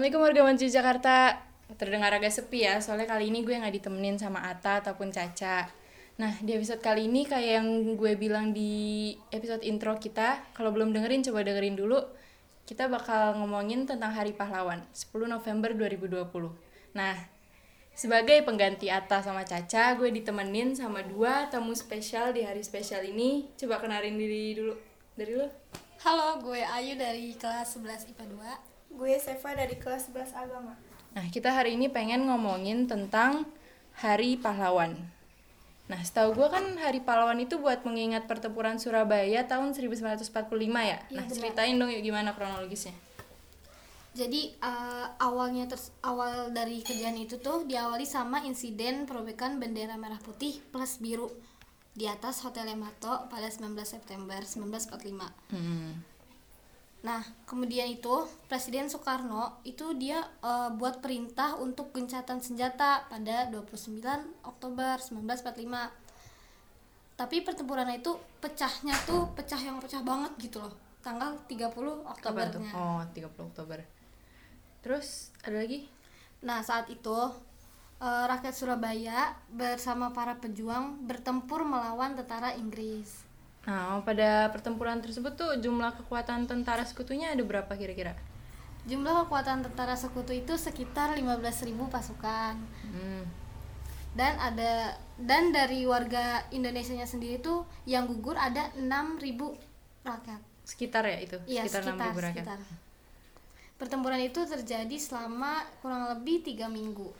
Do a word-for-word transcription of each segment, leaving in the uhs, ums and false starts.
Assalamualaikum warga Mansur Jakarta. Terdengar agak sepi ya, soalnya kali ini gue gak ditemenin sama Atta ataupun Caca. Nah, di episode kali ini kayak yang gue bilang di episode intro kita, kalau belum dengerin coba dengerin dulu. Kita bakal ngomongin tentang Hari Pahlawan, sepuluh November dua ribu dua puluh. Nah, sebagai pengganti Atta sama Caca, gue ditemenin sama dua tamu spesial di hari spesial ini. Coba kenalin diri dulu dari lo. Halo, gue Ayu dari kelas sebelas I P A dua. Gue Seva dari kelas sebelas Agama. Nah, kita hari ini pengen ngomongin tentang Hari Pahlawan. Nah, setahu gue kan Hari Pahlawan itu buat mengingat pertempuran Surabaya tahun seribu sembilan ratus empat puluh lima ya? Ya, nah, benar. Ceritain dong yuk gimana kronologisnya. Jadi, uh, awalnya ter- awal dari kejadian itu tuh diawali sama insiden perobekan bendera merah putih plus biru di atas Hotel Yamato pada sembilan belas September sembilan belas empat puluh lima. Hmm. Nah, kemudian itu Presiden Soekarno itu dia uh, buat perintah untuk gencatan senjata pada dua puluh sembilan Oktober sembilan belas empat puluh lima. Tapi pertempuran itu pecahnya tuh pecah yang pecah banget gitu loh. Tanggal tiga puluh Oktobernya. Oh, tiga puluh Oktober. Terus ada lagi? Nah, saat itu uh, rakyat Surabaya bersama para pejuang bertempur melawan tentara Inggris. Nah, pada pertempuran tersebut tuh jumlah kekuatan tentara sekutunya ada berapa kira-kira? Jumlah kekuatan tentara sekutu itu sekitar lima belas ribu pasukan. Hmm. Dan ada dan dari warga Indonesianya sendiri tuh yang gugur ada enam ribu rakyat. Sekitar ya itu? Iya, sekitar, sekitar enam ribu rakyat. Sekitar. Pertempuran itu terjadi selama kurang lebih tiga minggu.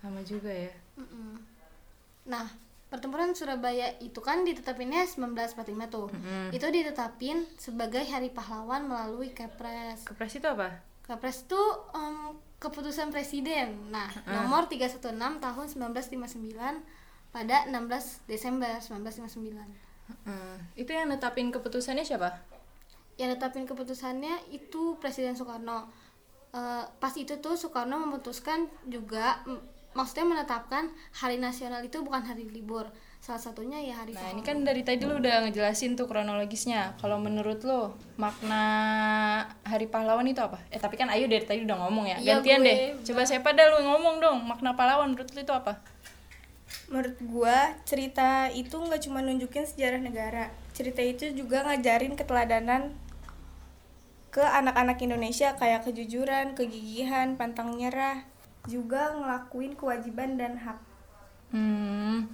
Lama juga ya? Mm-mm. Nah, pertempuran Surabaya itu kan ditetapinnya sembilan belas empat puluh lima tuh. Mm-hmm. Itu ditetapin sebagai Hari Pahlawan melalui Kepres. Kepres itu apa? Kepres itu um, keputusan presiden. Nah, uh. nomor tiga satu enam tahun sembilan belas lima puluh sembilan pada enam belas Desember sembilan belas lima puluh sembilan. Uh, itu yang netapin keputusannya siapa? Yang netapin keputusannya itu Presiden Soekarno. Uh, pas itu tuh Soekarno memutuskan juga maksudnya menetapkan hari nasional itu bukan hari libur. Salah satunya ya hari Nah, Pahlawan. Ini kan dari tadi lu udah ngejelasin tuh kronologisnya. Kalau menurut lu makna Hari Pahlawan itu apa? Eh, tapi kan Ayu dari tadi udah ngomong ya. ya Gantian deh. Coba siapa dah lu ngomong dong. Makna pahlawan menurut lu itu apa? Menurut gua, cerita itu enggak cuma nunjukin sejarah negara. Cerita itu juga ngajarin keteladanan ke anak-anak Indonesia kayak kejujuran, kegigihan, pantang nyerah. Juga ngelakuin kewajiban dan hak. Hmm.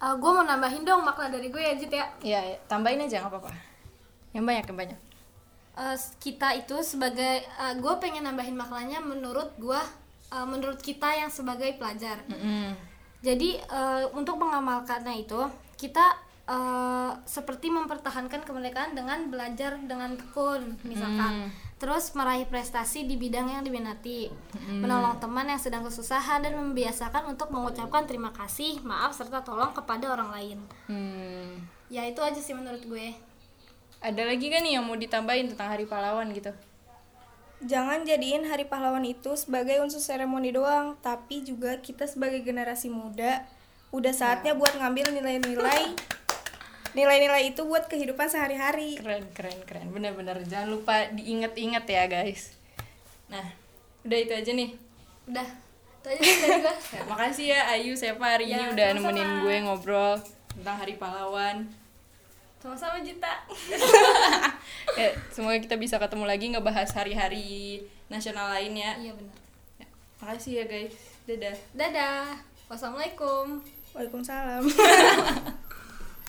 Uh, gue mau nambahin dong makna dari gue ya, Jit ya. Iya, ya. Tambahin aja nggak apa-apa. Yang banyak, yang banyak. Uh, kita itu sebagai, uh, gue pengen nambahin maknanya menurut gue, uh, menurut kita yang sebagai pelajar. Mm-hmm. Jadi uh, untuk mengamalkannya itu, kita Uh, seperti mempertahankan kemerdekaan dengan belajar dengan tekun, misalkan. Mm. Terus meraih prestasi di bidang yang diminati, mm. menolong teman yang sedang kesusahan dan membiasakan untuk mengucapkan terima kasih, maaf serta tolong kepada orang lain. Mm. Ya itu aja sih menurut gue. Ada lagi gak nih yang mau ditambahin tentang Hari Pahlawan gitu? Jangan jadiin Hari Pahlawan itu sebagai unsur seremoni doang, tapi juga kita sebagai generasi muda udah saatnya ya. Buat ngambil nilai-nilai nilai-nilai itu buat kehidupan sehari-hari. Keren, keren, keren. Benar-benar jangan lupa diingat-ingat ya, guys. Nah, udah itu aja nih. Udah. Itu aja dari gue. Ya, makasih ya Ayu, Seva hari ya, ini udah sama-sama nemenin gue ngobrol tentang Hari Pahlawan. Sama-sama, Jita. Ya, semoga kita bisa ketemu lagi ngebahas hari-hari nasional lainnya. Iya, benar. Ya, makasih ya, guys. Dadah. Dadah. Wassalamualaikum. Waalaikumsalam.